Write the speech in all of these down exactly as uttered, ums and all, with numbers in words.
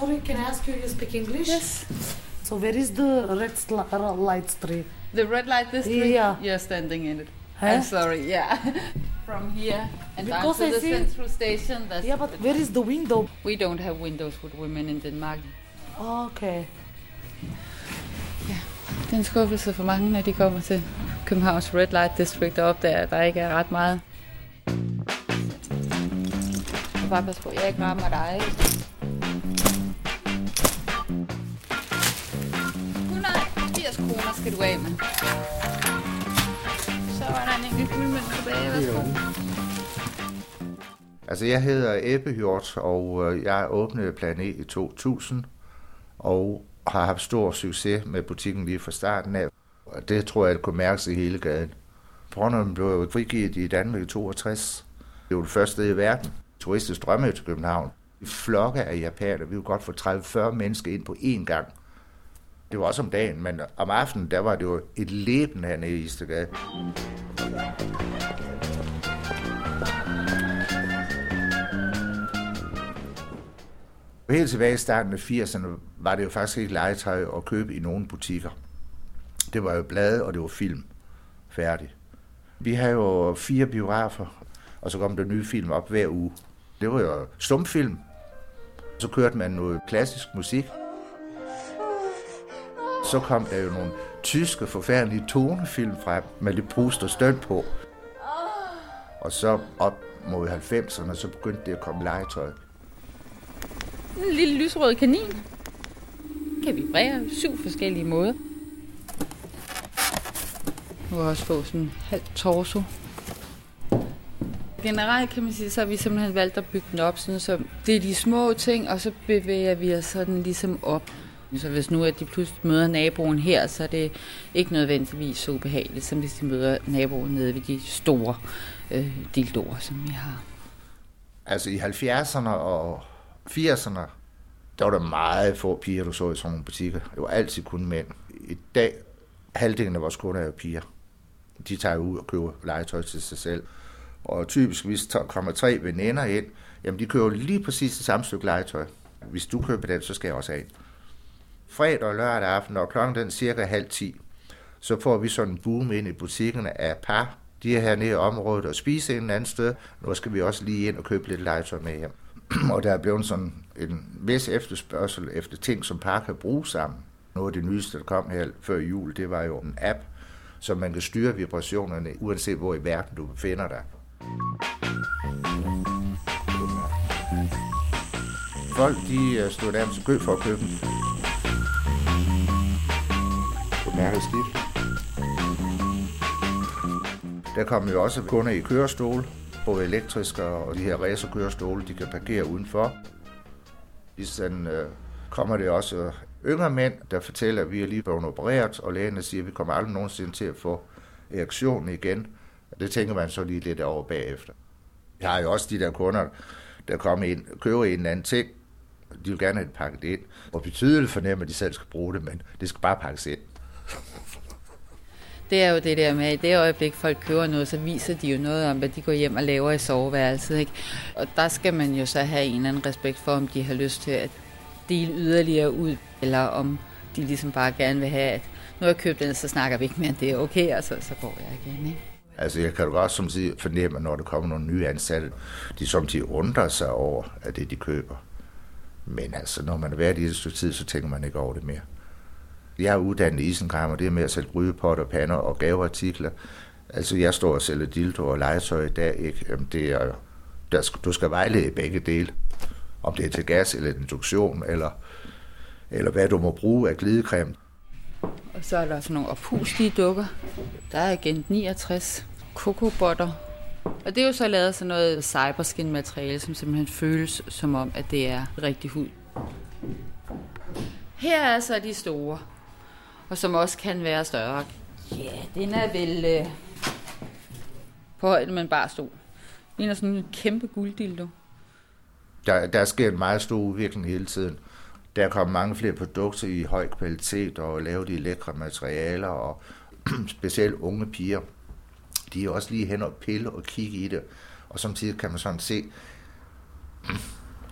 Sorry, can I ask you, you speak English? Yes. So where is the red sli- light street? The red light district? Yeah. You're standing in it. Huh? I'm sorry, yeah. From here and because down to I the see... central station. That's yeah, but the... where is the window? We don't have windows with women in Denmark. Okay. Ja, det er en skuffelse for mange, når de kommer til Københavns Red Light District og opdager, at der ikke er ret meget. Og bare pas på, jeg ikke rammer dig. et hundrede og firs kroner skal du af med. Så var der en enkelt guldmønt tilbage. Værsgo. Altså, jeg hedder Ebbe Hjort, og jeg åbnede Plan E i to tusind, og har haft stor succes med butikken lige fra starten af. Og det tror jeg, at det kunne mærkes i hele gaden. Brønderen blev jo frigivet i Danmark i toogtres. Det var det første sted i verden. Turister strømmede til København. I flokke af japaner. Vi kunne godt få tredive til fyrre mennesker ind på én gang. Det var også om dagen, men om aftenen, der var det jo et leben hernede i Istegade. Helt tilbage i starten af firserne var det jo faktisk ikke legetøj at købe i nogle butikker. Det var jo blade, og det var film. Færdigt. Vi havde jo fire biografer, og så kom der nye film op hver uge. Det var jo stumfilm. Så kørte man noget klassisk musik. Så kom der jo nogle tyske, forfærdelige tonefilm frem, med lidt pust og stønt på. Og så op mod halvfemserne, så begyndte det at komme legetøj. En lille lysrød kanin. Den kan vibrere syv forskellige måder. Nu har jeg også fået sådan en halv torso. Generelt kan man sige, så har vi simpelthen valgt at bygge den op, sådan så det er de små ting, og så bevæger vi os sådan ligesom op. Så hvis nu at de pludselig møder naboen her, så er det ikke nødvendigvis så ubehageligt, som hvis de møder naboen nede ved de store øh, dildoer, som vi har. Altså i halvfjerdserne og firserne, der var der meget få piger, du så i sådan nogle butikker. Det var altid kun mænd. I dag, halvdelen af vores kunder er jo piger. De tager ud og køber legetøj til sig selv. Og typisk, hvis der kommer tre veninder ind, jamen de køber lige præcis det samme stykke legetøj. Hvis du køber den, så skal jeg også have en. Fredag og lørdag aften, og klokken den cirka halv ti, så får vi sådan en boom ind i butikkerne af par. De er hernede i området og spiser en anden sted. Nu skal vi også lige ind og købe lidt legetøj med hjem. Og der er blevet sådan en vis efterspørgsel efter ting, som par kan bruge sammen. Noget af det nyeste, der kom her før jul, det var jo en app, så man kan styre vibrationerne, uanset hvor i verden du befinder dig. Folk, de stod der med kø for at købe dem. Mærkeskift. Der kommer jo også kunder i kørestol, både elektriske og de her racerkørestole, de kan parkere udenfor. Sådan øh, kommer det også yngre mænd, der fortæller, at vi er lige blevet opereret, og lægerne siger, at vi kommer aldrig nogensinde til at få erektionen igen. Det tænker man så lige lidt over bagefter. Jeg har jo også de der kunder, der kommer ind og køber en eller anden ting. De vil gerne have det pakket ind, og betydeligt fornemmer, at de selv skal bruge det, men det skal bare pakkes ind. Det er jo det der med, at i det øjeblik, folk køber noget, så viser de jo noget om, hvad de går hjem og laver i soveværelset. Ikke? Og der skal man jo så have en eller anden respekt for, om de har lyst til at dele yderligere ud, eller om de ligesom bare gerne vil have, at når jeg køber den, så snakker vi ikke mere, det er okay, og så, så går jeg igen. Ikke? Altså jeg kan jo godt som sige, fornemme, når der kommer nogle nye ansatte, de samtidig undrer sig over, at det de køber. Men altså, når man har været i et stykke tid, så tænker man ikke over det mere. Jeg er uddannet isenkrammer, det er med at sælge grydepotter, pander og gaveartikler. Altså, jeg står og sælger dildo og legetøj i dag, ikke? Jamen, det er, der skal, du skal vejlede begge dele. Om det er til gas eller induktion, eller, eller hvad du må bruge af glidecreme. Og så er der sådan nogle oppuslige dukker. Der er igen niogtres kokobotter. Og det er jo så lavet sådan noget cyberskin-materiale, som simpelthen føles som om, at det er rigtig hud. Her er så de store, og som også kan være større. Ja, den er vel øh, på højde med en barstol. Den er sådan en kæmpe gulddildo. Der, der sker en meget stor udvikling hele tiden. Der kommer mange flere produkter i høj kvalitet og lavet i lækre materialer, og specielt unge piger. De er også lige hen og pille og kigge i det, og samtidig kan man sådan se,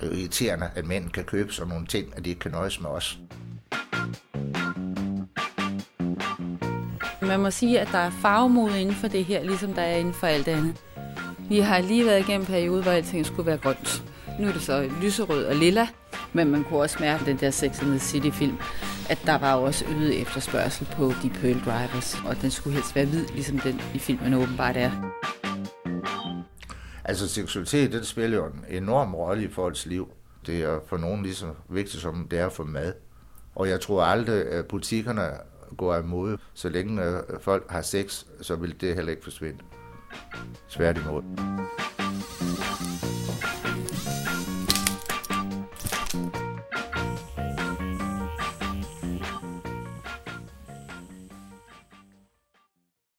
det er jo irriterende, at mænd kan købe sådan nogle ting, at de ikke kan nøjes med os. Man må sige, at der er farvemode inden for det her, ligesom der er inden for alt andet. Vi har lige været igennem en periode, hvor alting skulle være grønt. Nu er det så lyserød og lilla, men man kunne også mærke den der Sex and the City-film, at der var også øget efterspørgsel på de Pearl Drivers, og den skulle helst være hvid, ligesom den i filmen åbenbart er. Altså seksualitet, det spiller jo en enorm rolle i folks liv. Det er for nogen lige så vigtigt, som det er for mad. Og jeg tror aldrig, at butikkerne går imod. Så længe folk har sex, så vil det heller ikke forsvinde. Tværtimod.